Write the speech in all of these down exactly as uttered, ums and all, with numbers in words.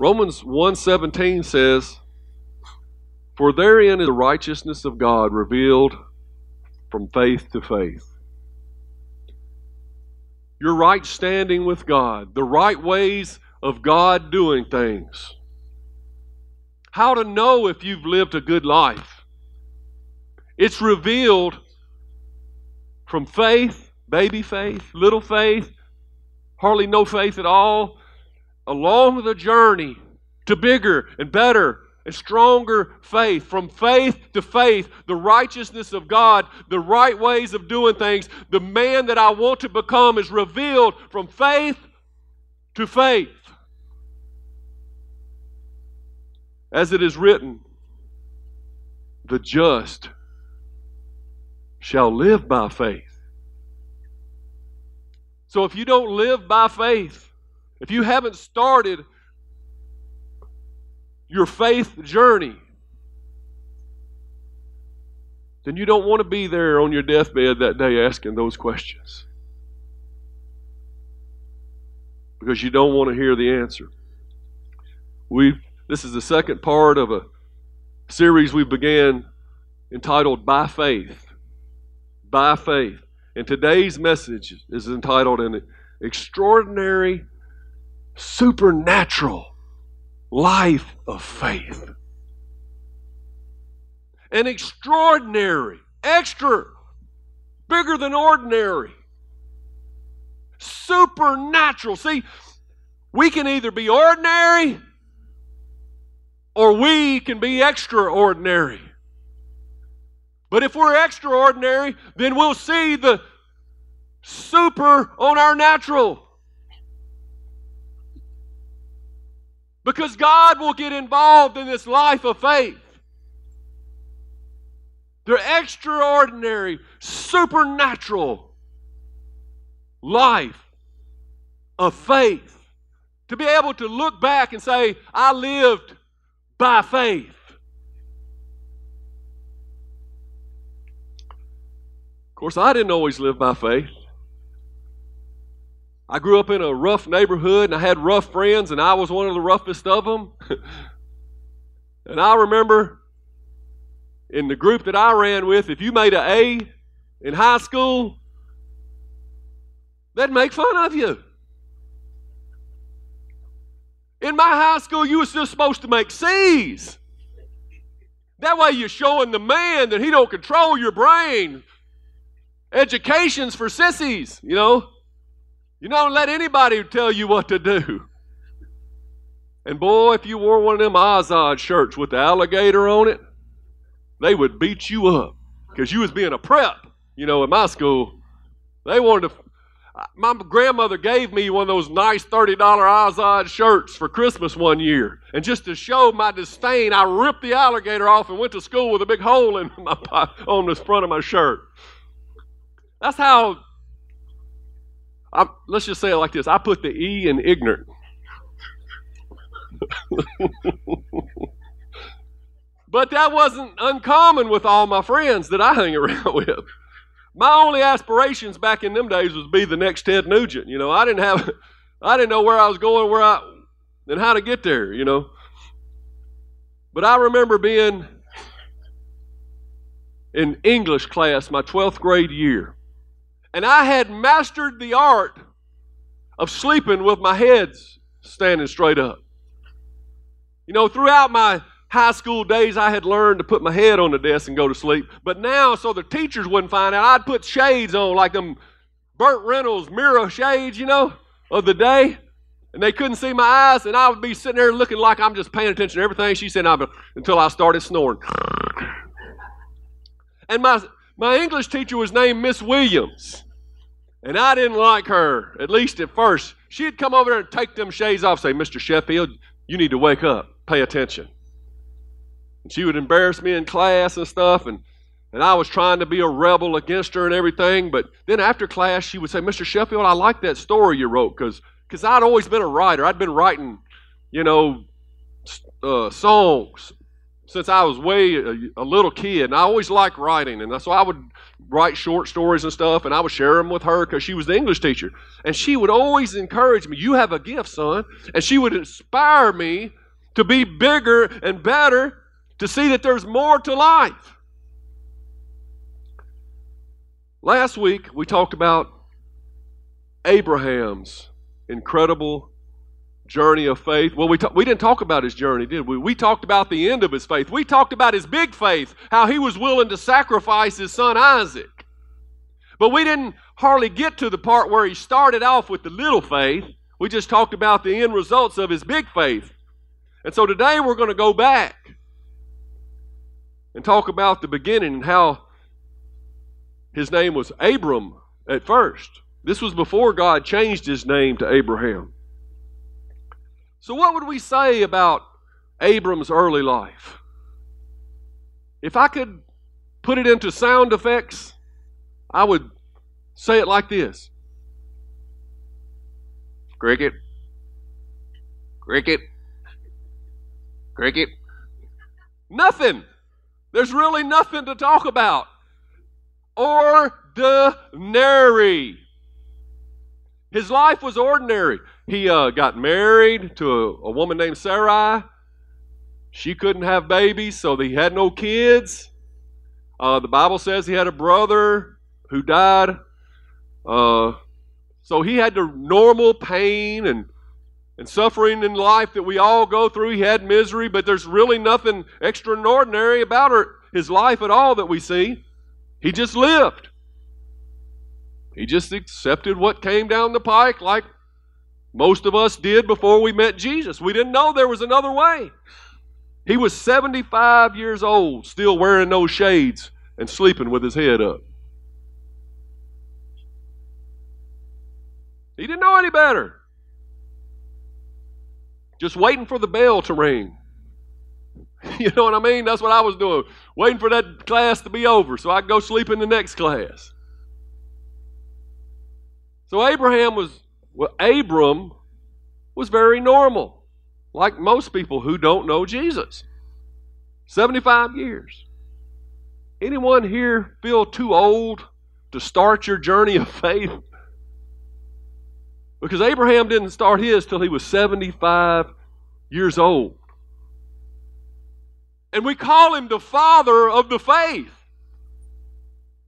Romans one seventeen says, "For therein is the righteousness of God revealed from faith to faith." Your right standing with God, the right ways of God doing things. How to know if you've lived a good life. It's revealed from faith, baby faith, little faith, hardly no faith at all, along the journey to bigger and better and stronger faith. From faith to faith, the righteousness of God, the right ways of doing things, the man that I want to become is revealed from faith to faith. As it is written, the just shall live by faith. So if you don't live by faith, if you haven't started your faith journey, then you don't want to be there on your deathbed that day asking those questions, because you don't want to hear the answer. We've This is the second part of a series we began entitled By Faith. By Faith. And today's message is entitled An Extraordinary Supernatural Life of Faith. An extraordinary, extra, bigger than ordinary, supernatural. See, we can either be ordinary or we can be extraordinary. But if we're extraordinary, then we'll see the super on our natural. Because God will get involved in this life of faith. They're extraordinary, supernatural life of faith. To be able to look back and say, I lived by faith. Of course, I didn't always live by faith. I grew up in a rough neighborhood, and I had rough friends, and I was one of the roughest of them. And I remember in the group that I ran with, if you made an A in high school, they'd make fun of you. In my high school, you were still supposed to make C's. That way you're showing the man that he don't control your brain. Education's for sissies, you know. You don't let anybody tell you what to do. And boy, if you wore one of them Izod shirts with the alligator on it, they would beat you up because you was being a prep, you know, in my school. They wanted to... My grandmother gave me one of those nice thirty dollar Izod shirts for Christmas one year. And just to show my disdain, I ripped the alligator off and went to school with a big hole in my on the front of my shirt. That's how, I, let's just say it like this. I put the E in ignorant. But that wasn't uncommon with all my friends that I hung around with. My only aspirations back in them days was to be the next Ted Nugent. You know, I didn't have, I didn't know where I was going, where I, and how to get there. You know, but I remember being in English class my twelfth grade year, and I had mastered the art of sleeping with my head standing straight up. You know, throughout my high school days, I had learned to put my head on the desk and go to sleep. But now, so the teachers wouldn't find out, I'd put shades on, like them Burt Reynolds mirror shades, you know, of the day. And they couldn't see my eyes, and I would be sitting there looking like I'm just paying attention to everything she said, until I started snoring. And my, my English teacher was named Miss Williams. And I didn't like her, at least at first. She'd come over there and take them shades off, say, Mister Sheffield, you need to wake up, pay attention. And she would embarrass me in class and stuff, and, and I was trying to be a rebel against her and everything. But then after class, she would say, Mister Sheffield, I like that story you wrote, because because I'd always been a writer. I'd been writing, you know, uh, songs since I was way a, a little kid, and I always liked writing, and so I would write short stories and stuff, and I would share them with her because she was the English teacher, and she would always encourage me, you have a gift, son, and she would inspire me to be bigger and better, to see that there's more to life. Last week, we talked about Abraham's incredible journey of faith. Well, we, ta- we didn't talk about his journey, did we? We talked about the end of his faith. We talked about his big faith, how he was willing to sacrifice his son Isaac. But we didn't hardly get to the part where he started off with the little faith. We just talked about the end results of his big faith. And so today we're going to go back and talk about the beginning and how his name was Abram at first. This was before God changed his name to Abraham. So what would we say about Abram's early life? If I could put it into sound effects, I would say it like this. Cricket. Cricket. Cricket. Nothing. There's really nothing to talk about. Ordinary. His life was ordinary. He uh, got married to a, a woman named Sarai. She couldn't have babies, so he had no kids. Uh, the Bible says he had a brother who died. Uh, so he had the normal pain and, and suffering in life that we all go through. He had misery, but there's really nothing extraordinary about her, his life at all that we see. He just lived. He just accepted what came down the pike like most of us did before we met Jesus. We didn't know there was another way. He was seventy-five years old, still wearing those shades and sleeping with his head up. He didn't know any better. Just waiting for the bell to ring. You know what I mean? That's what I was doing. Waiting for that class to be over so I could go sleep in the next class. So Abraham was, well, Abram was very normal, like most people who don't know Jesus. seventy-five years. Anyone here feel too old to start your journey of faith? Because Abraham didn't start his till he was seventy-five years old. And we call him the father of the faith,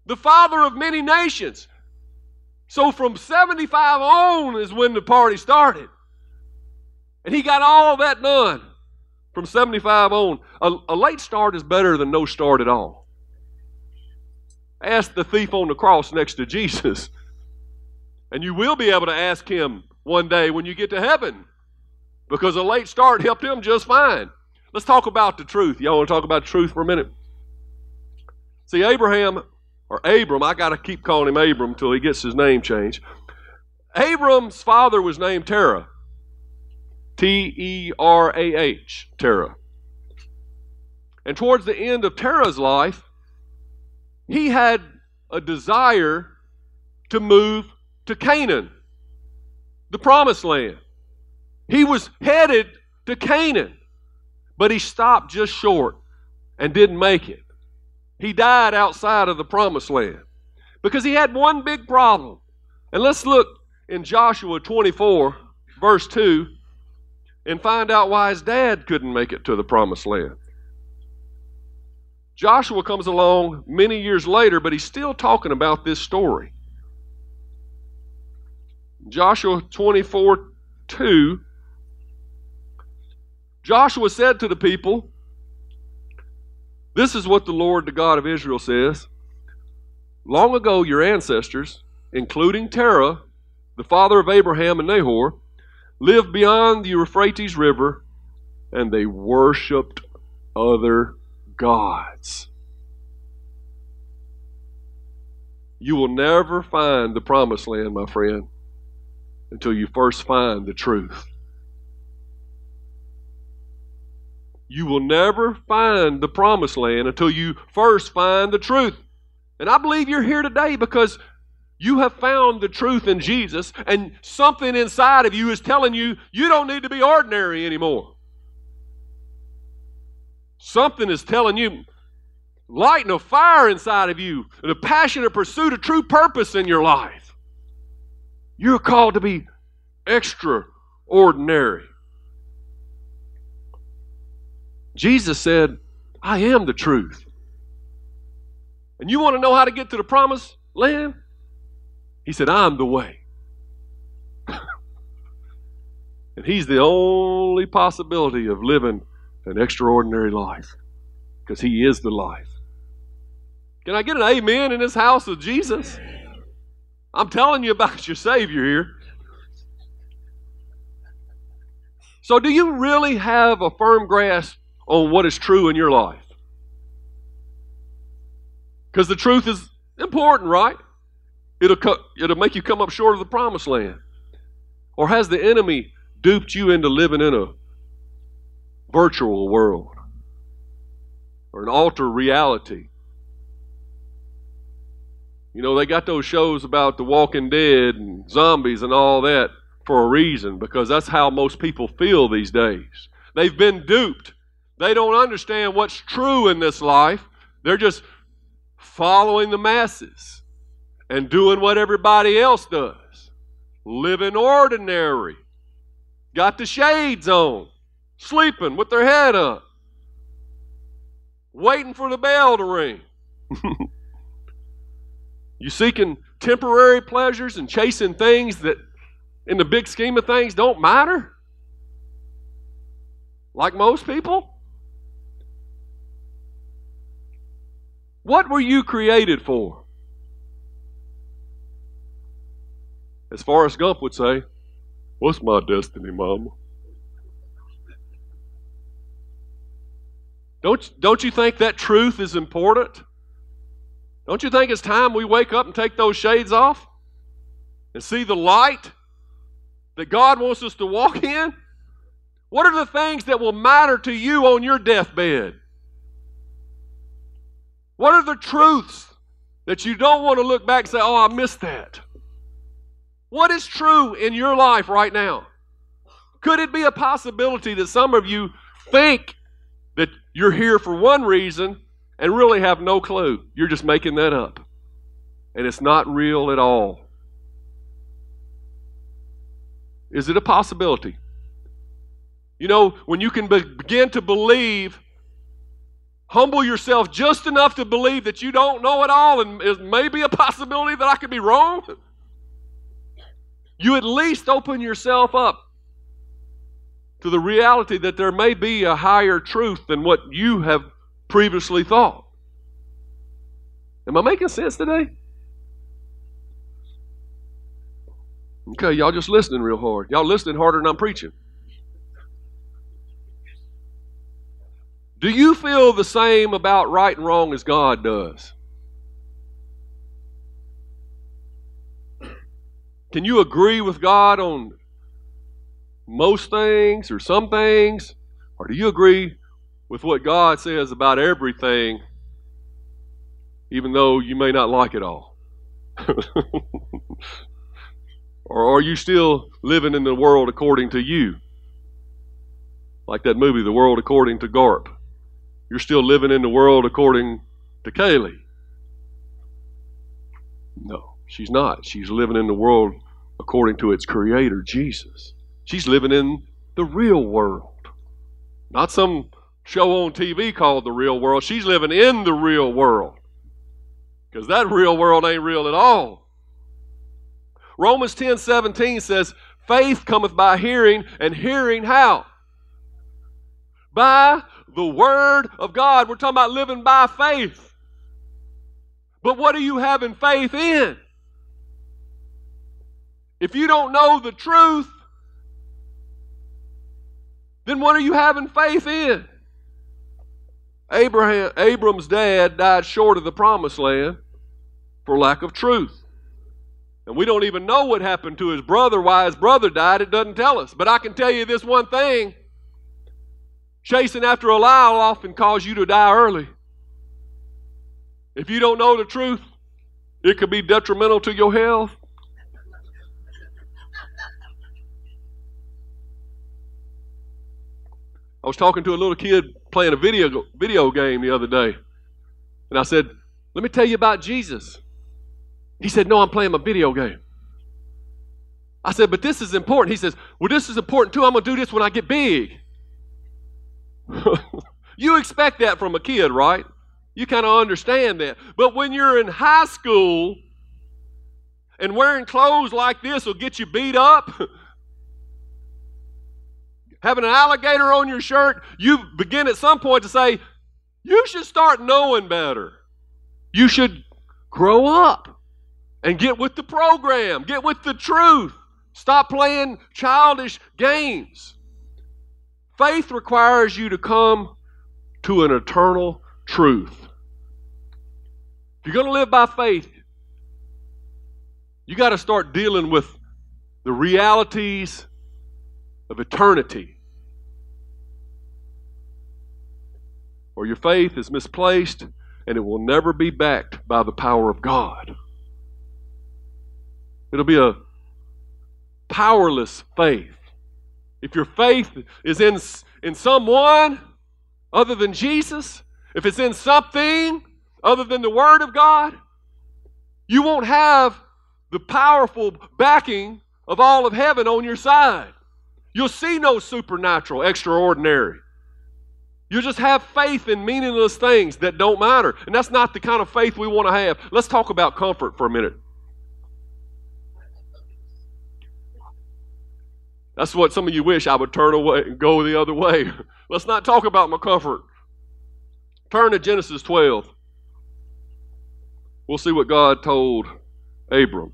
the father of many nations. So from seventy-five on is when the party started. And he got all that done from seventy-five on. A, a late start is better than no start at all. Ask the thief on the cross next to Jesus, and you will be able to ask him one day when you get to heaven, because a late start helped him just fine. Let's talk about the truth. Y'all want to talk about truth for a minute? See, Abraham, or Abram, I got to keep calling him Abram until he gets his name changed. Abram's father was named Terah. T E R A H, Terah. And towards the end of Terah's life, he had a desire to move to Canaan, the promised land. He was headed to Canaan. But he stopped just short and didn't make it. He died outside of the promised land because he had one big problem. And let's look in Joshua twenty-four, verse two, and find out why his dad couldn't make it to the promised land. Joshua comes along many years later, but he's still talking about this story. Joshua twenty-four, two, Joshua said to the people, this is what the Lord, the God of Israel, says. Long ago, your ancestors, including Terah, the father of Abraham and Nahor, lived beyond the Euphrates River, and they worshipped other gods. You will never find the promised land, my friend, until you first find the truth. You will never find the promised land until you first find the truth. And I believe you're here today because you have found the truth in Jesus, and something inside of you is telling you you don't need to be ordinary anymore. Something is telling you, lighting a fire inside of you, and a passionate pursuit of true purpose in your life. You're called to be extraordinary. Jesus said, I am the truth. And you want to know how to get to the promised land? He said, I'm the way. And he's the only possibility of living an extraordinary life, because he is the life. Can I get an amen in this house of Jesus? I'm telling you about your Savior here. So do you really have a firm grasp on what is true in your life? Because the truth is important, right? It'll, co- it'll make you come up short of the promised land. Or has the enemy duped you into living in a virtual world or an altered reality? You know, they got those shows about The Walking Dead and zombies and all that for a reason, because that's how most people feel these days. They've been duped. They don't understand what's true in this life. They're just following the masses and doing what everybody else does. Living ordinary. Got the shades on. Sleeping with their head up. Waiting for the bell to ring. You seeking temporary pleasures and chasing things that, in the big scheme of things, don't matter? Like most people? What were you created for? As Forrest Gump would say, what's my destiny, Mama? Don't, don't you think that truth is important? Don't you think it's time we wake up and take those shades off and see the light that God wants us to walk in? What are the things that will matter to you on your deathbed? What are the truths that you don't want to look back and say, oh, I missed that? What is true in your life right now? Could it be a possibility that some of you think that you're here for one reason and really have no clue? You're just making that up. And it's not real at all. Is it a possibility? You know, when you can be- begin to believe, humble yourself just enough to believe that you don't know it all, and it may be a possibility that I could be wrong, you at least open yourself up to the reality that there may be a higher truth than what you have previously thought. Am I making sense today? Okay, y'all just listening real hard. Y'all listening harder than I'm preaching. Do you feel the same about right and wrong as God does? Can you agree with God on most things or some things? Or do you agree with what God says about everything, even though you may not like it all? Or are you still living in the world according to you? Like that movie, The World According to Garp. You're still living in the world according to Kaylee. No, she's not. She's living in the world according to its creator, Jesus. She's living in the real world. Not some show on T V called The Real World. She's living in the real world. Because that real world ain't real at all. Romans ten seventeen says, faith cometh by hearing, and hearing how? By the Word of God. We're talking about living by faith. But what are you having faith in? If you don't know the truth, then what are you having faith in? Abraham, Abram's dad died short of the promised land for lack of truth. And we don't even know what happened to his brother, why his brother died. It doesn't tell us. But I can tell you this one thing. Chasing after a lie will often cause you to die early. If you don't know the truth, it could be detrimental to your health. I was talking to a little kid playing a video video game the other day. And I said, let me tell you about Jesus. He said, no, I'm playing a video game. I said, but this is important. He says, well, this is important too. I'm going to do this when I get big. You expect that from a kid, right? You kind of understand that. But when you're in high school and wearing clothes like this will get you beat up, having an alligator on your shirt, you begin at some point to say, you should start knowing better. You should grow up and get with the program. Get with the truth. Stop playing childish games. Faith requires you to come to an eternal truth. If you're going to live by faith, you got to start dealing with the realities of eternity. Or your faith is misplaced and it will never be backed by the power of God. It'll be a powerless faith. If your faith is in, in someone other than Jesus, if it's in something other than the Word of God, you won't have the powerful backing of all of heaven on your side. You'll see no supernatural, extraordinary. You'll just have faith in meaningless things that don't matter. And that's not the kind of faith we want to have. Let's talk about comfort for a minute. That's what some of you wish I would turn away and go the other way. Let's not talk about my comfort. Turn to Genesis twelve. We'll see what God told Abram.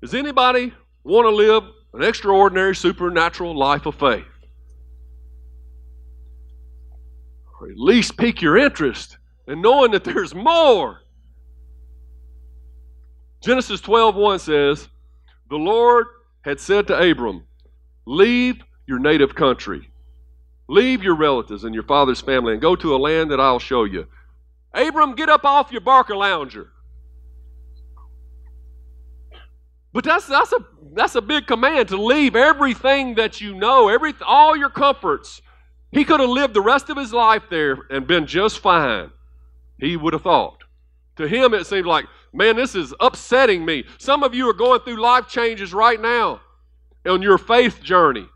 Does anybody want to live an extraordinary, supernatural life of faith? Or at least pique your interest in knowing that there's more. Genesis twelve one says, the Lord had said to Abram, leave your native country. Leave your relatives and your father's family and go to a land that I'll show you. Abram, get up off your barker lounger. But that's, that's, a, that's a big command to leave everything that you know, every, all your comforts. He could have lived the rest of his life there and been just fine, he would have thought. To him it seemed like, man, this is upsetting me. Some of you are going through life changes right now on your faith journey.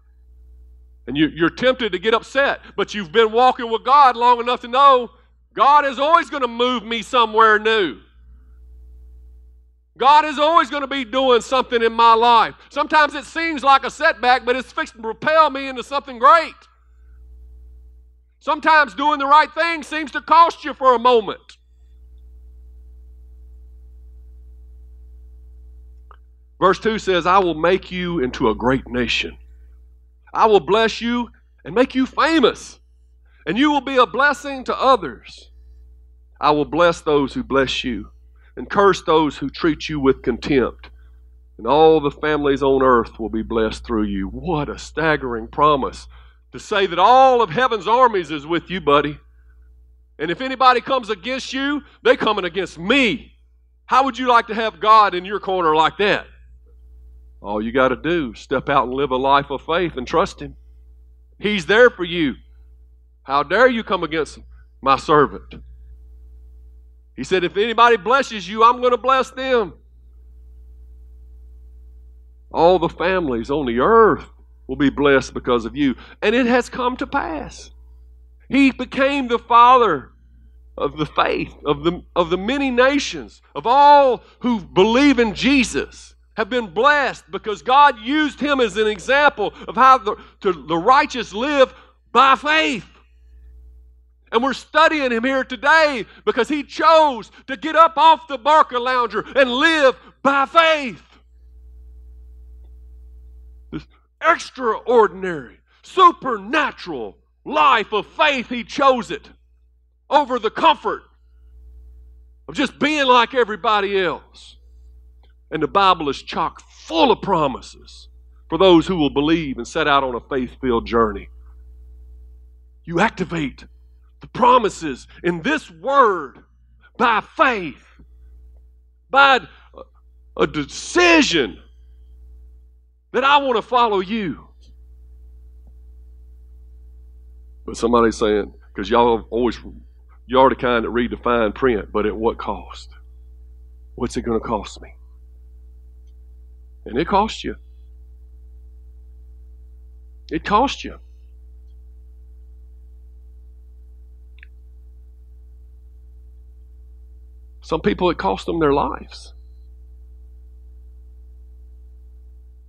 And you, you're tempted to get upset, but you've been walking with God long enough to know God is always going to move me somewhere new. God is always going to be doing something in my life. Sometimes it seems like a setback, but it's fixed to propel me into something great. Sometimes doing the right thing seems to cost you for a moment. Verse two says, I will make you into a great nation. I will bless you and make you famous, and you will be a blessing to others. I will bless those who bless you, and curse those who treat you with contempt. And all the families on earth will be blessed through you. What a staggering promise to say that all of heaven's armies is with you, buddy. And if anybody comes against you, they're coming against me. How would you like to have God in your corner like that? All you got to do is step out and live a life of faith and trust Him. He's there for you. How dare you come against my servant? He said, if anybody blesses you, I'm going to bless them. All the families on the earth will be blessed because of you. And it has come to pass. He became the father of the faith, of the, of the many nations, of all who believe in Jesus have been blessed because God used him as an example of how the, to, the righteous live by faith. And we're studying him here today because he chose to get up off the barker lounger and live by faith. This extraordinary, supernatural life of faith, he chose it. over the comfort of just being like everybody else. And the Bible is chock full of promises for those who will believe and set out on a faith-filled journey. You activate the promises in this word by faith, by a decision that I want to follow you. But somebody's saying, because y'all always, you are the kind that read the fine print, but at what cost? What's it going to cost me? And it cost you. It cost you. Some people, it cost them their lives.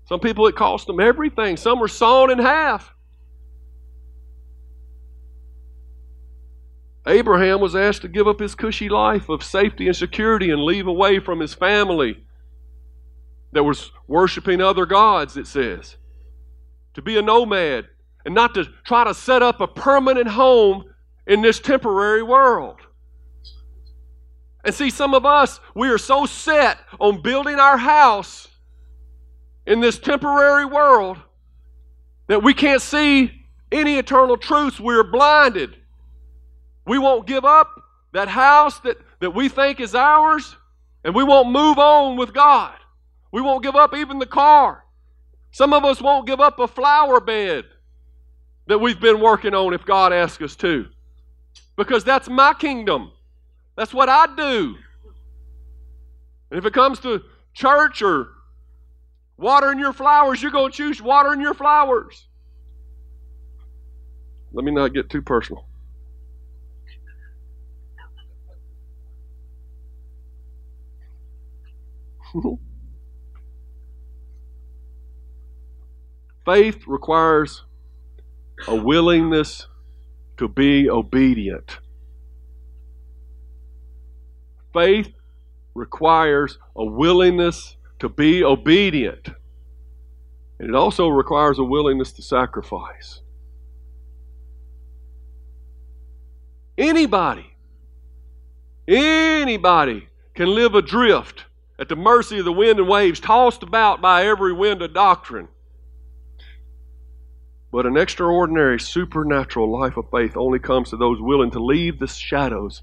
Some people, it cost them everything. Some are sawn in half. Abraham was asked to give up his cushy life of safety and security and leave away from his family that was worshiping other gods, it says. To be a nomad and not to try to set up a permanent home in this temporary world. And see, some of us, we are so set on building our house in this temporary world that we can't see any eternal truths. We are blinded. We won't give up that house that, that we think is ours, and we won't move on with God. We won't give up even the car. Some of us won't give up a flower bed that we've been working on if God asks us to, because that's my kingdom. That's what I do. And if it comes to church or watering your flowers, you're going to choose watering your flowers. Let me not get too personal. Faith requires a willingness to be obedient. Faith requires a willingness to be obedient. And it also requires a willingness to sacrifice. Anybody, anybody can live adrift at the mercy of the wind and waves, tossed about by every wind of doctrine. But an extraordinary, supernatural life of faith only comes to those willing to leave the shadows,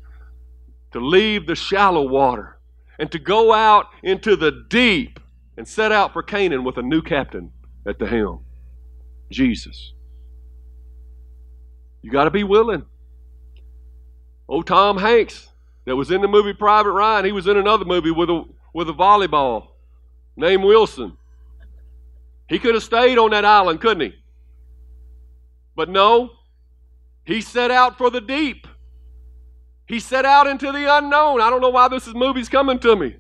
to leave the shallow water, and to go out into the deep and set out for Canaan with a new captain at the helm, Jesus. You got to be willing. Old Tom Hanks, that was in the movie Private Ryan, he was in another movie with a with a volleyball named Wilson. He could have stayed on that island, couldn't he? But no, he set out for the deep. He set out into the unknown. I don't know why this movie's coming to me.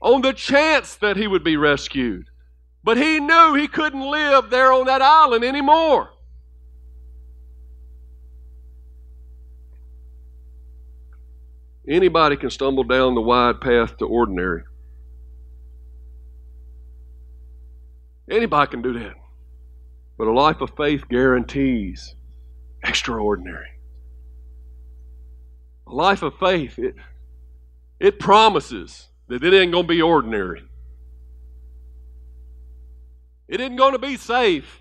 On the chance that he would be rescued. But he knew he couldn't live there on that island anymore. Anybody can stumble down the wide path to ordinary. Anybody can do that. But a life of faith guarantees extraordinary. A life of faith, it, it promises that it ain't going to be ordinary. It isn't going to be safe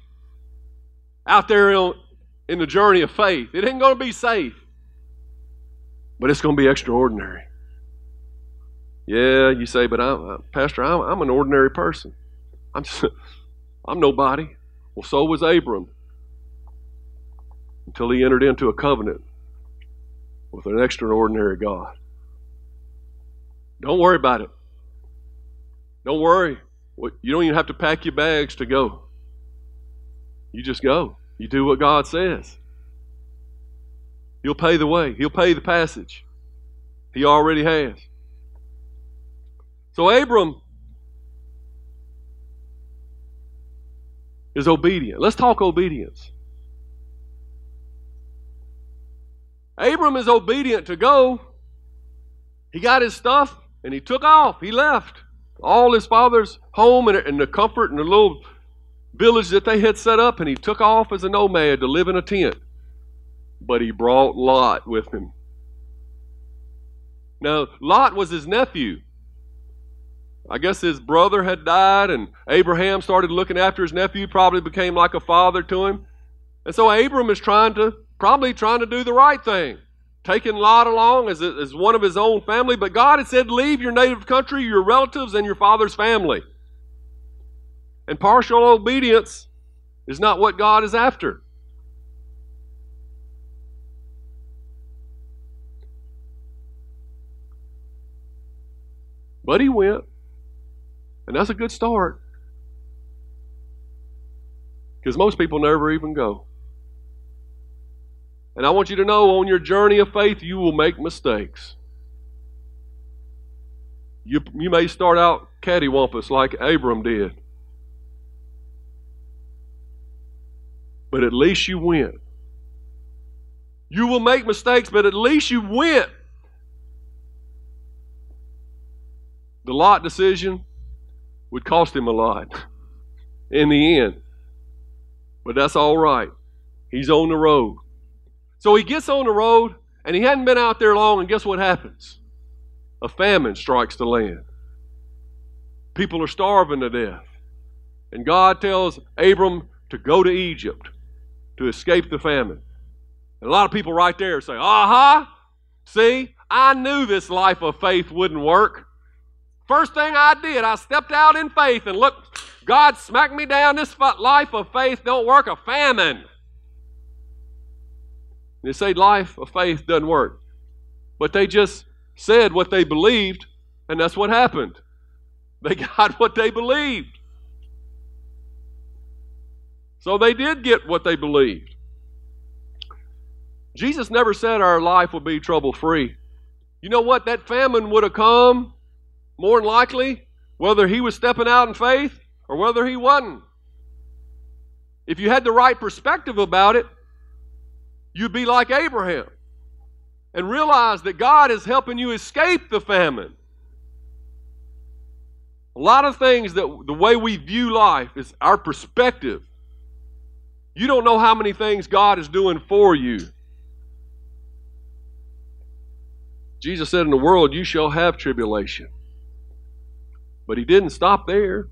out there in, in the journey of faith. It ain't going to be safe. But it's going to be extraordinary. Yeah, you say, but I'm, uh, Pastor, I'm, I'm an ordinary person. I'm, just, I'm nobody. Well, so was Abram until he entered into a covenant with an extraordinary God. Don't worry about it. Don't worry. You don't even have to pack your bags to go. You just go. You do what God says. He'll pay the way. He'll pay the passage. He already has. So Abram is obedient. Let's talk obedience. Abram is obedient to go. He got his stuff and he took off. He left all his father's home and, and the comfort and the little village that they had set up, and he took off as a nomad to live in a tent but he brought Lot with him. Now, Lot was his nephew. I guess his brother had died, and Abraham started looking after his nephew, probably became like a father to him. And so Abram is trying to, probably trying to do the right thing, taking Lot along as, a, as one of his own family. But God had said, leave your native country, your relatives, and your father's family. And partial obedience is not what God is after. But he went, and that's a good start, because most people never even go. And I want you to know, on your journey of faith, you will make mistakes. You, you may start out cattywampus like Abram did, but at least you went. You will make mistakes, but at least you went. The Lot decision would cost him a lot in the end. But that's all right. He's on the road. So he gets on the road, and he hadn't been out there long, and guess what happens? A famine strikes the land. People are starving to death. And God tells Abram to go to Egypt to escape the famine. And a lot of people right there say, aha, see, I knew this life of faith wouldn't work. First thing I did, I stepped out in faith, and look, God smacked me down. This life of faith don't work, a famine. And they say life of faith doesn't work. But they just said what they believed, and that's what happened. They got what they believed. So they did get what they believed. Jesus never said our life would be trouble-free. You know what? That famine would have come, more than likely, whether he was stepping out in faith or whether he wasn't. If you had the right perspective about it, you'd be like Abraham and realize that God is helping you escape the famine. A lot of things that the way we view life is our perspective. You don't know how many things God is doing for you. Jesus said, in the world you shall have tribulation. But he didn't stop there.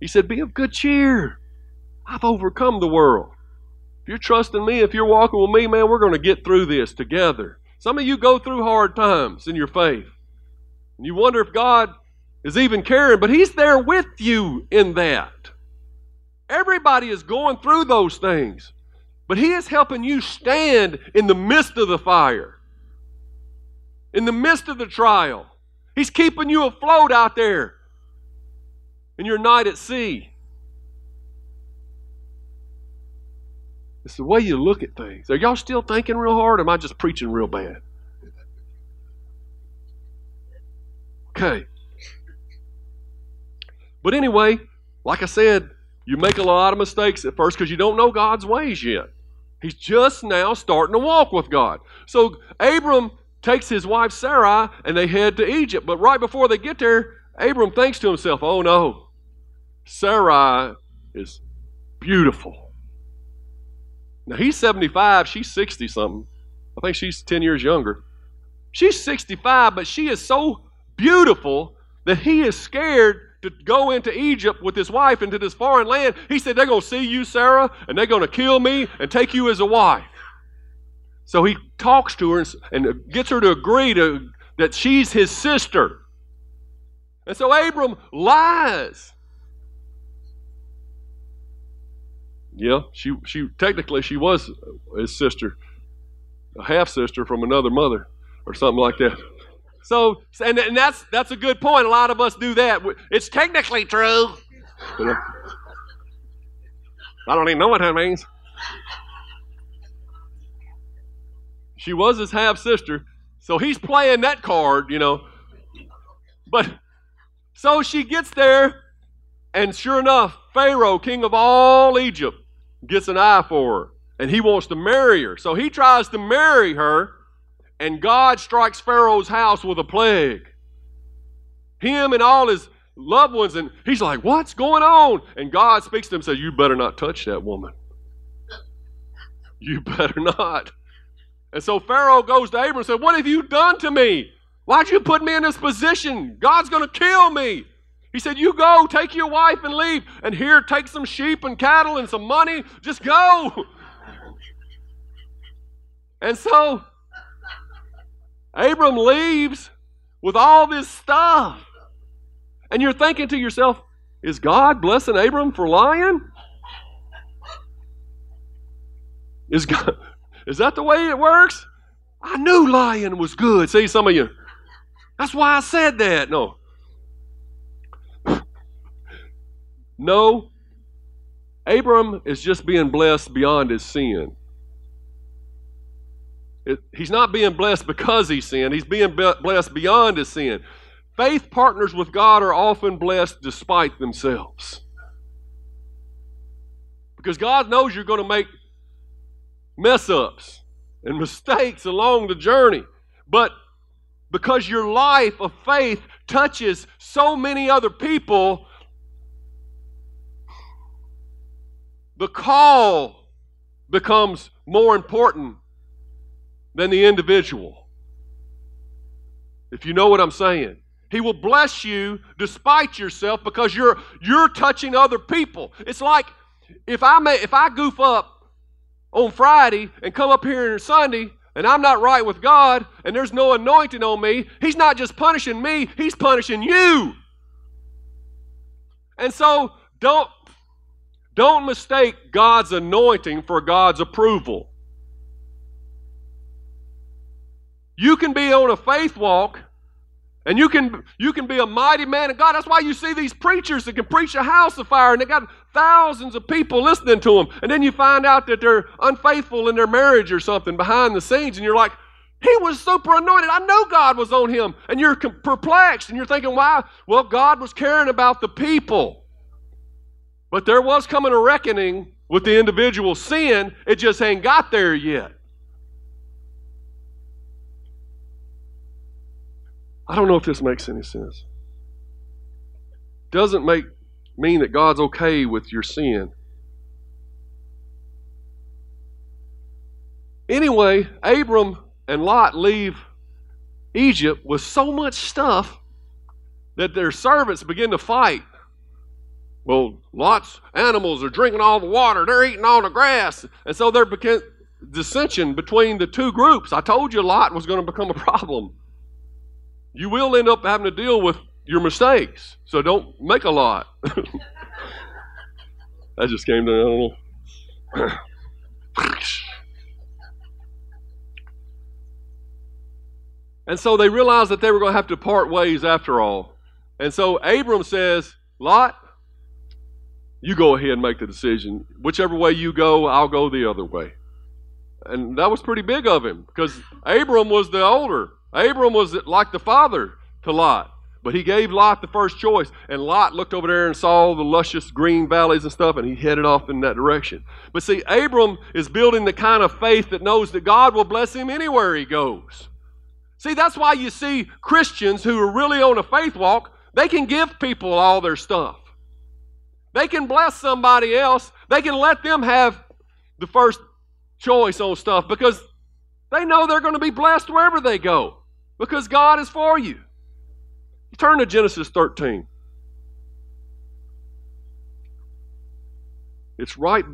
He said, be of good cheer. I've overcome the world. If you're trusting me, if you're walking with me, man, we're going to get through this together. Some of you go through hard times in your faith. And you wonder if God is even caring, but he's there with you in that. Everybody is going through those things. But he is helping you stand in the midst of the fire, in the midst of the trial. He's keeping you afloat out there in your night at sea. It's the way you look at things. Are y'all still thinking real hard, or am I just preaching real bad? Okay. But anyway, like I said, you make a lot of mistakes at first because you don't know God's ways yet. He's just now starting to walk with God. So Abram takes his wife Sarai, and they head to Egypt. But right before they get there, Abram thinks to himself, oh no, Sarai is beautiful. Now he's seventy-five, she's sixty-something. I think she's ten years younger. She's sixty-five, but she is so beautiful that he is scared to go into Egypt with his wife into this foreign land. He said, they're going to see you, Sarah, and they're going to kill me and take you as a wife. So he talks to her and gets her to agree to, that she's his sister. And so Abram lies. Yeah, she, she technically she was his sister, a half-sister from another mother or something like that. So, and, and that's, that's a good point. A lot of us do that. It's technically true. I don't even know what that means. She was his half-sister, so he's playing that card, you know. But so she gets there, and sure enough, Pharaoh, king of all Egypt, gets an eye for her, and he wants to marry her. So he tries to marry her, and God strikes Pharaoh's house with a plague. Him and all his loved ones, and he's like, what's going on? And God speaks to him and says, you better not touch that woman. You better not. And so Pharaoh goes to Abram and said, what have you done to me? Why'd you put me in this position? God's going to kill me. He said, you go, take your wife and leave. And here, take some sheep and cattle and some money. Just go. And so Abram leaves with all this stuff. And you're thinking to yourself, is God blessing Abram for lying? Is God, is that the way it works? I knew lying was good. See, some of you, that's why I said that. No. No. Abram is just being blessed beyond his sin. It, he's not being blessed because he sinned. He's being be- blessed beyond his sin. Faith partners with God are often blessed despite themselves. Because God knows you're going to make mess-ups and mistakes along the journey. But because your life of faith touches so many other people, the call becomes more important than the individual. If you know what I'm saying. He will bless you despite yourself because you're you're touching other people. It's like if I may, if I goof up on Friday and come up here on Sunday and I'm not right with God and there's no anointing on me, he's not just punishing me, he's punishing you. And so don't don't mistake God's anointing for God's approval. You can be on a faith walk, and you can you can be a mighty man of God. That's why you see these preachers that can preach a house of fire, and they got thousands of people listening to them. And then you find out that they're unfaithful in their marriage or something behind the scenes, and you're like, he was super anointed. I know God was on him. And you're perplexed, and you're thinking, why? Well, God was caring about the people. But there was coming a reckoning with the individual sin. It just ain't got there yet. I don't know if this makes any sense. Doesn't make mean that God's okay with your sin. Anyway, Abram and Lot leave Egypt with so much stuff that their servants begin to fight. Well, Lot's animals are drinking all the water. They're eating all the grass. And so there became dissension between the two groups. I told you Lot was going to become a problem. You will end up having to deal with your mistakes. So don't make a lot. That just came to, I don't know. And so they realized that they were going to have to part ways after all. And so Abram says, Lot, you go ahead and make the decision. Whichever way you go, I'll go the other way. And that was pretty big of him because Abram was the older. Abram was like the father to Lot, but he gave Lot the first choice, and Lot looked over there and saw the luscious green valleys and stuff, and he headed off in that direction. But see, Abram is building the kind of faith that knows that God will bless him anywhere he goes. See, that's why you see Christians who are really on a faith walk, they can give people all their stuff. They can bless somebody else. They can let them have the first choice on stuff because they know they're going to be blessed wherever they go because God is for you. Turn to Genesis thirteen. It's right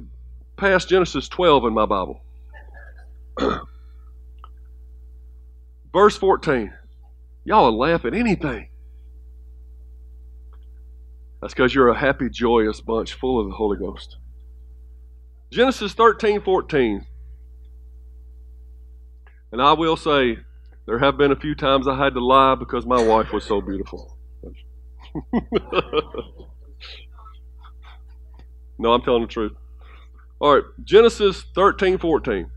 past Genesis twelve in my Bible. Verse fourteen. Y'all will laugh at anything. That's because you're a happy, joyous bunch full of the Holy Ghost. Genesis thirteen, fourteen. And I will say, there have been a few times I had to lie because my wife was so beautiful. No, I'm telling the truth. All right, Genesis thirteen, fourteen.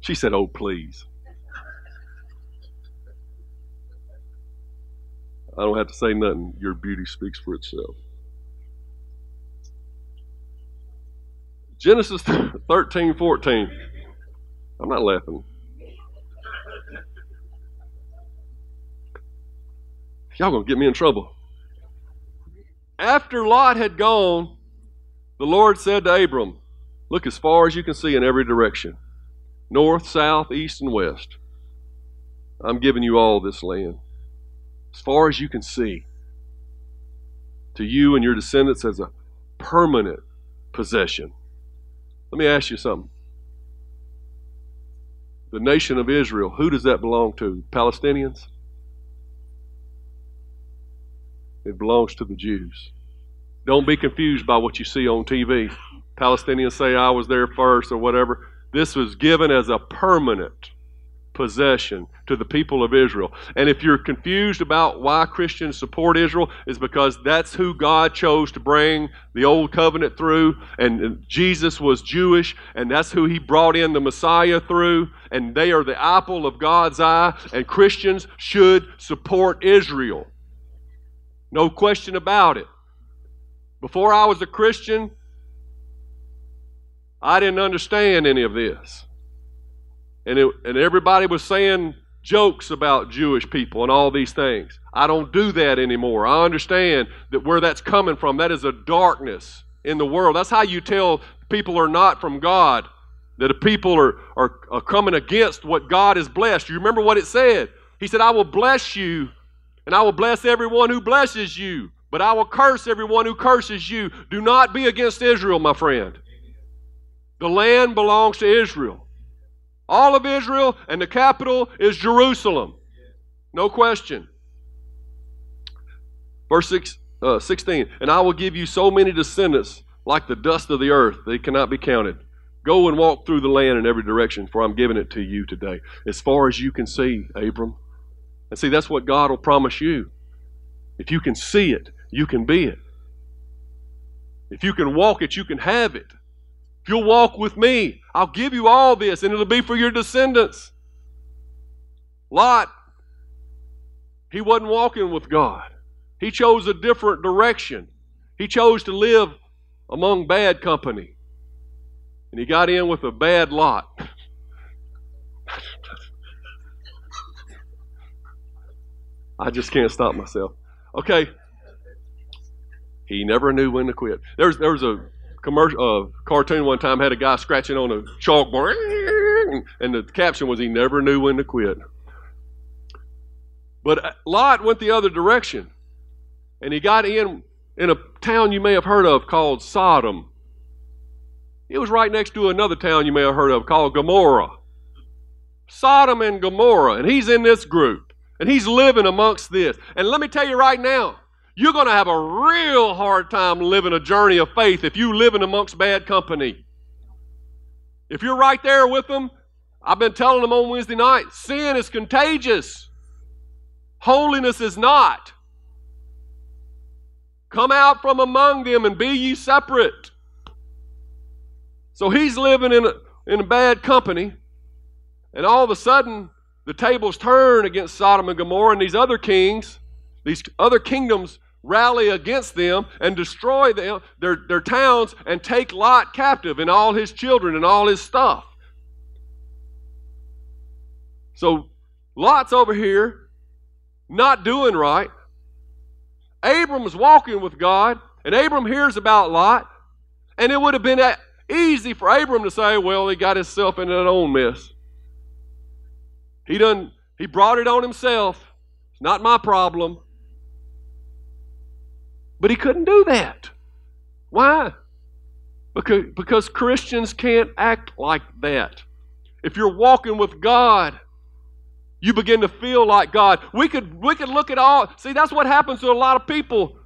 She said, oh, please. I don't have to say nothing. Your beauty speaks for itself. Genesis thirteen, fourteen. I'm not laughing. Y'all going to get me in trouble. After Lot had gone, the Lord said to Abram, look as far as you can see in every direction. north, south, east, and west. I'm giving you all this land, as far as you can see, to you and your descendants as a permanent possession. Let me ask you something. The nation of Israel, who does that belong to? Palestinians? It belongs to the Jews. Don't be confused by what you see on T V. Palestinians say, I was there first or whatever. This was given as a permanent possession to the people of Israel. And if you're confused about why Christians support Israel, it's because that's who God chose to bring the old covenant through, and Jesus was Jewish, and that's who he brought in the Messiah through, and they are the apple of God's eye, and Christians should support Israel. No question about it. Before I was a Christian, I didn't understand any of this. And, it, and everybody was saying jokes about Jewish people and all these things. I don't do that anymore. I understand that where that's coming from, that is a darkness in the world. That's how you tell people are not from God, that the people are, are, are coming against what God has blessed. You remember what it said? He said, I will bless you, and I will bless everyone who blesses you, but I will curse everyone who curses you. Do not be against Israel, my friend. The land belongs to Israel. All of Israel, and the capital is Jerusalem. No question. Verse six, uh, sixteen, and I will give you so many descendants like the dust of the earth, they cannot be counted. Go and walk through the land in every direction, for I'm giving it to you today. As far as you can see, Abram. And see, that's what God will promise you. If you can see it, you can be it. If you can walk it, you can have it. You'll walk with me. I'll give you all this, and it'll be for your descendants. Lot, he wasn't walking with God. He chose a different direction. He chose to live among bad company. And he got in with a bad lot. I just can't stop myself. Okay. He never knew when to quit. There's, there was a commercial, uh, cartoon one time, had a guy scratching on a chalkboard, and the caption was, he never knew when to quit. But Lot went the other direction, and he got in in a town you may have heard of called Sodom. It was right next to another town you may have heard of called Gomorrah. Sodom and Gomorrah, and he's in this group, and he's living amongst this. And let me tell you right now, you're going to have a real hard time living a journey of faith if you're living amongst bad company. If you're right there with them, I've been telling them on Wednesday night, sin is contagious. Holiness is not. Come out from among them and be ye separate. So he's living in a, in a bad company, and all of a sudden the tables turn against Sodom and Gomorrah, and these other kings, these other kingdoms, rally against them and destroy them, their, their towns, and take Lot captive and all his children and all his stuff. So Lot's over here not doing right. Abram's walking with God, and Abram hears about Lot, and it would have been easy for Abram to say, well, he got himself into that own mess. He done, he brought it on himself. It's not my problem. But he couldn't do that. Why? Because, because Christians can't act like that. If you're walking with God, you begin to feel like God. We could, we could look at all... See, that's what happens to a lot of people.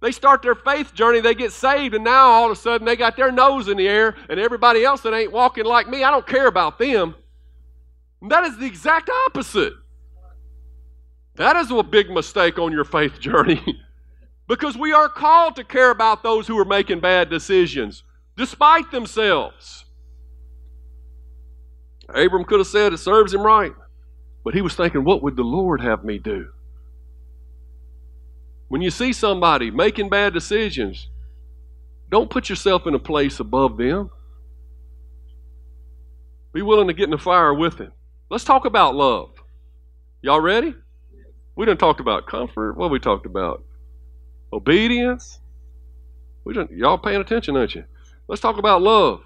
They start their faith journey, they get saved, and now all of a sudden they got their nose in the air, and everybody else that ain't walking like me, I don't care about them. And that is the exact opposite. That is a big mistake on your faith journey. Because we are called to care about those who are making bad decisions, despite themselves. Abram could have said, it serves him right. But he was thinking, what would the Lord have me do? When you see somebody making bad decisions, don't put yourself in a place above them. Be willing to get in the fire with them. Let's talk about love. Y'all ready? We done talked about comfort. What we talked about? Obedience. We don't, y'all paying attention, aren't you? Let's talk about love.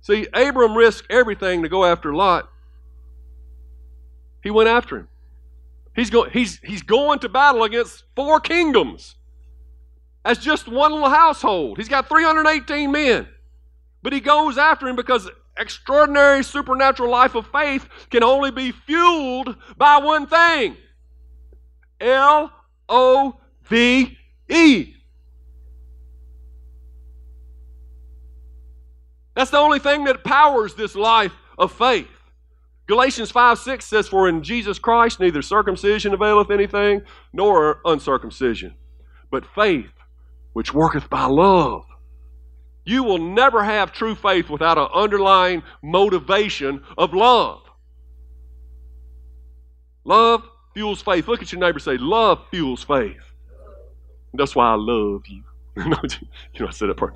See, Abram risked everything to go after Lot. He went after him. He's going, he's, he's going to battle against four kingdoms. That's just one little household. He's got three hundred eighteen men. But he goes after him because extraordinary supernatural life of faith can only be fueled by one thing. L O V E. That's the only thing that powers this life of faith. Galatians five six says, "For in Jesus Christ neither circumcision availeth anything, nor uncircumcision, but faith which worketh by love." You will never have true faith without an underlying motivation of love. Love fuels faith. Look at your neighbor and say, love fuels faith. And that's why I love you. You know, I said that part.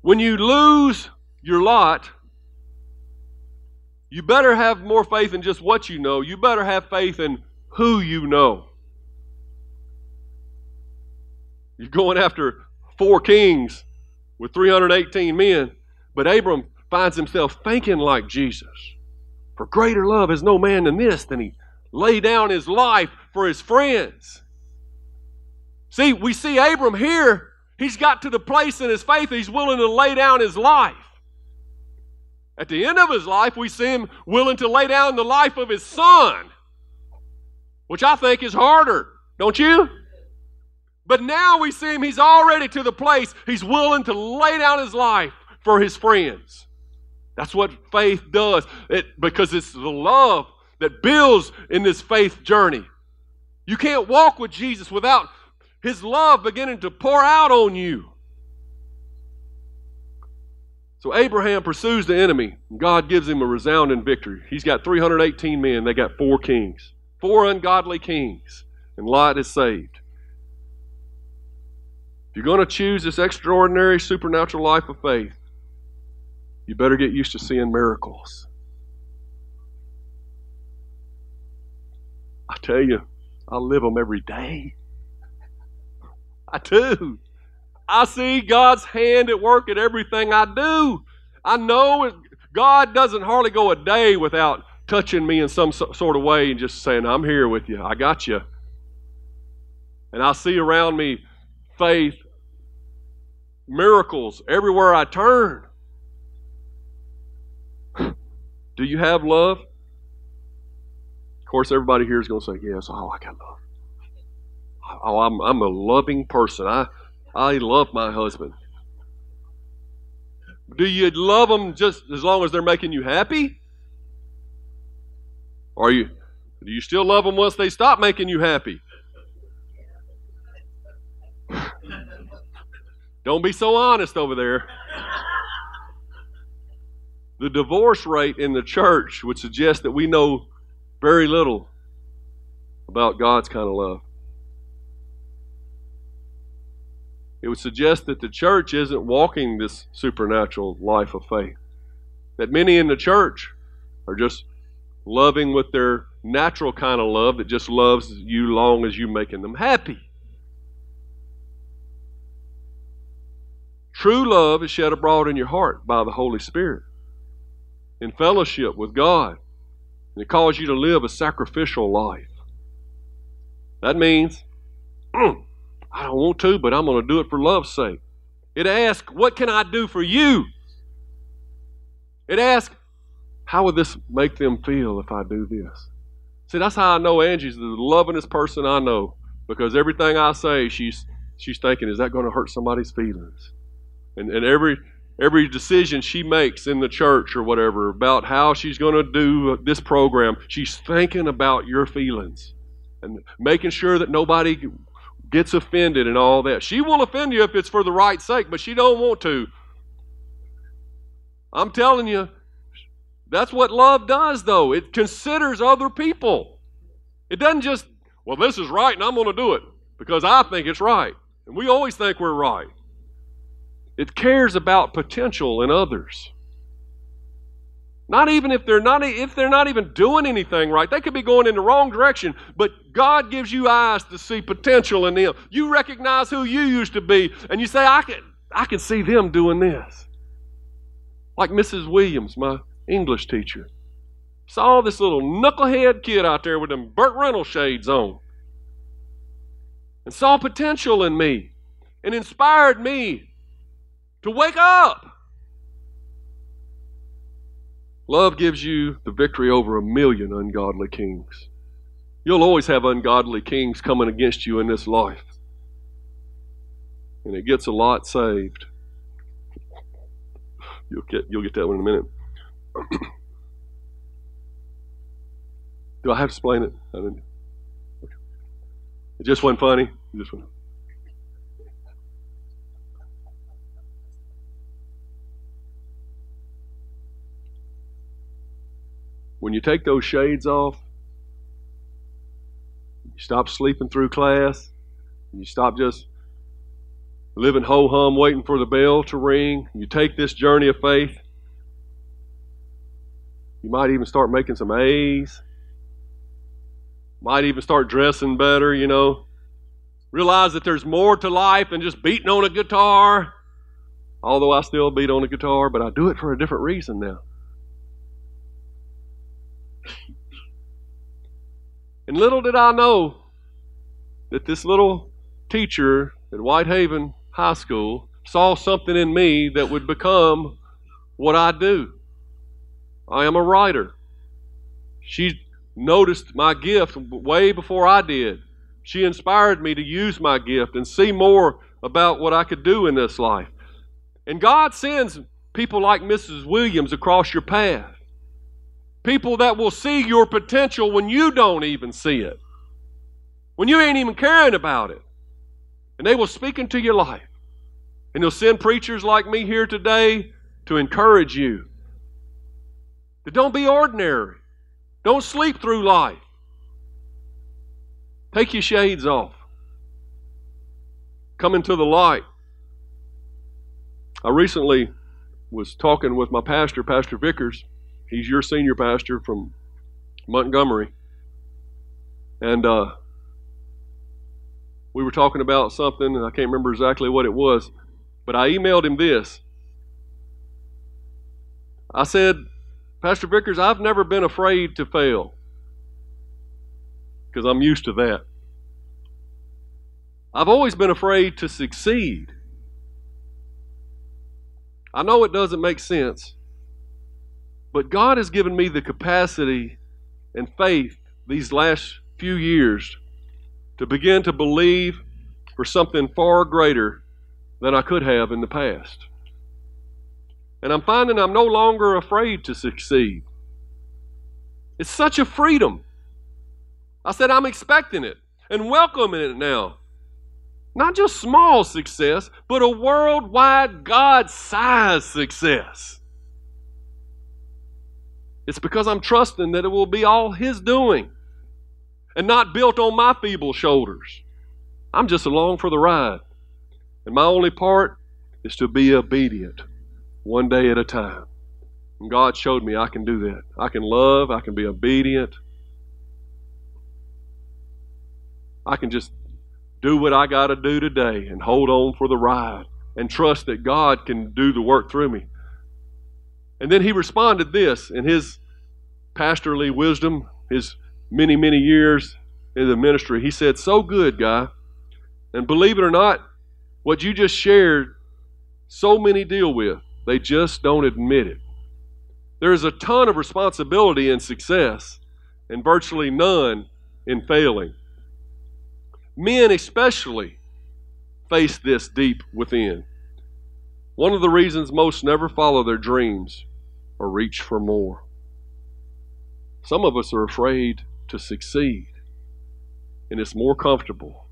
When you lose your lot, you better have more faith in just what you know. You better have faith in who you know. You're going after four kings with three hundred eighteen men, but Abram finds himself thinking like Jesus. For greater love has no man than this, than he lay down his life for his friends. See, we see Abram here. He's got to the place in his faith he's willing to lay down his life. At the end of his life, we see him willing to lay down the life of his son, which I think is harder, don't you? But now we see him, he's already to the place he's willing to lay down his life for his friends. That's what faith does, it, because it's the love that builds in this faith journey. You can't walk with Jesus without his love beginning to pour out on you. So Abraham pursues the enemy, and God gives him a resounding victory. He's got three hundred eighteen men. They got four kings, four ungodly kings, and Lot is saved. If you're going to choose this extraordinary supernatural life of faith, you better get used to seeing miracles. I tell you, I live them every day. I do. I see God's hand at work at everything I do. I know God doesn't hardly go a day without touching me in some sort of way and just saying, I'm here with you. I got you. And I see around me faith, miracles everywhere I turn. Do you have love? Of course, everybody here is going to say, yes, oh, I got love. Oh, I'm, I'm a loving person. I, I love my husband. Do you love them just as long as they're making you happy? Are you, do you still love them once they stop making you happy? Don't be so honest over there. The divorce rate in the church would suggest that we know very little about God's kind of love. It would suggest that the church isn't walking this supernatural life of faith. That many in the church are just loving with their natural kind of love that just loves you long as you're making them happy. True love is shed abroad in your heart by the Holy Spirit in fellowship with God. And it calls you to live a sacrificial life. That means, mm, I don't want to, but I'm going to do it for love's sake. It asks, what can I do for you? It asks, how would this make them feel if I do this? See, that's how I know Angie's the lovingest person I know, because everything I say, she's she's thinking, is that going to hurt somebody's feelings? And, and every, every decision she makes in the church or whatever about how she's going to do this program, she's thinking about your feelings and making sure that nobody gets offended and all that. She will offend you if it's for the right sake, but she don't want to. I'm telling you, that's what love does, though. It considers other people. It doesn't just, well, this is right and I'm going to do it because I think it's right. And we always think we're right. It cares about potential in others. Not even if they're not, if they're not even doing anything right. They could be going in the wrong direction, but God gives you eyes to see potential in them. You recognize who you used to be, and you say, I can, I could see them doing this. Like Missus Williams, my English teacher. Saw this little knucklehead kid out there with them Burt Reynolds shades on. And saw potential in me. And inspired me to wake up. Love gives you the victory over a million ungodly kings. You'll always have ungodly kings coming against you in this life. And it gets a lot saved. You'll get, you'll get that one in a minute. Do I have to explain it? I didn't. Okay. It just wasn't funny. It just wasn't. When you take those shades off, you stop sleeping through class, you stop just living ho-hum, waiting for the bell to ring, you take this journey of faith, you might even start making some A's, might even start dressing better, you know, realize that there's more to life than just beating on a guitar, although I still beat on a guitar, but I do it for a different reason now. And little did I know that this little teacher at Whitehaven High School saw something in me that would become what I do. I am a writer. She noticed my gift way before I did. She inspired me to use my gift and see more about what I could do in this life. And God sends people like Missus Williams across your path. People that will see your potential when you don't even see it. When you ain't even caring about it. And they will speak into your life. And they'll send preachers like me here today to encourage you. But don't be ordinary. Don't sleep through life. Take your shades off. Come into the light. I recently was talking with my pastor, Pastor Vickers. He's your senior pastor from Montgomery. And uh, we were talking about something, and I can't remember exactly what it was, but I emailed him this. I said, Pastor Vickers, I've never been afraid to fail because I'm used to that. I've always been afraid to succeed. I know it doesn't make sense. But God has given me the capacity and faith these last few years to begin to believe for something far greater than I could have in the past. And I'm finding I'm no longer afraid to succeed. It's such a freedom. I said I'm expecting it and welcoming it now. Not just small success, but a worldwide God-sized success. It's because I'm trusting that it will be all His doing and not built on my feeble shoulders. I'm just along for the ride. And my only part is to be obedient one day at a time. And God showed me I can do that. I can love. I can be obedient. I can just do what I got to do today and hold on for the ride and trust that God can do the work through me. And then he responded this in his pastorly wisdom, his many, many years in the ministry. He said, so good, guy. And believe it or not, what you just shared, so many deal with. They just don't admit it. There is a ton of responsibility in success and virtually none in failing. Men especially face this deep within. One of the reasons most never follow their dreams or reach for more. Some of us are afraid to succeed, and it's more comfortable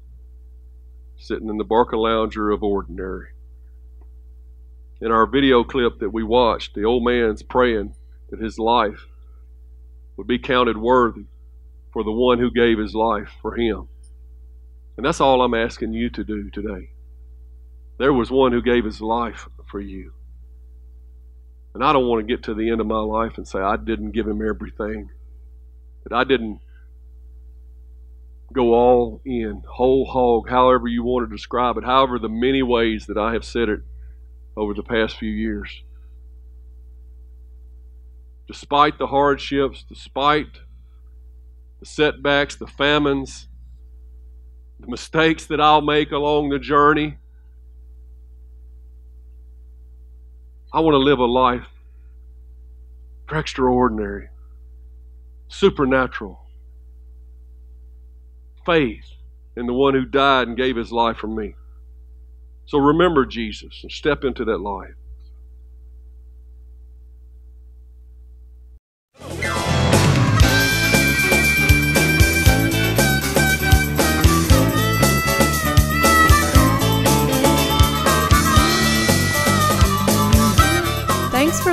sitting in the Barca Lounger of ordinary. In our video clip that we watched, the old man's praying that his life would be counted worthy for the one who gave his life for him. And that's all I'm asking you to do today. There was one who gave his life for you. And I don't want to get to the end of my life and say I didn't give him everything. That I didn't go all in, whole hog, however you want to describe it, however the many ways that I have said it over the past few years. Despite the hardships, despite the setbacks, the famines, the mistakes that I'll make along the journey, I want to live a life for extraordinary, supernatural faith in the one who died and gave his life for me. So remember Jesus and step into that life. Thanks for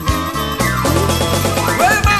church.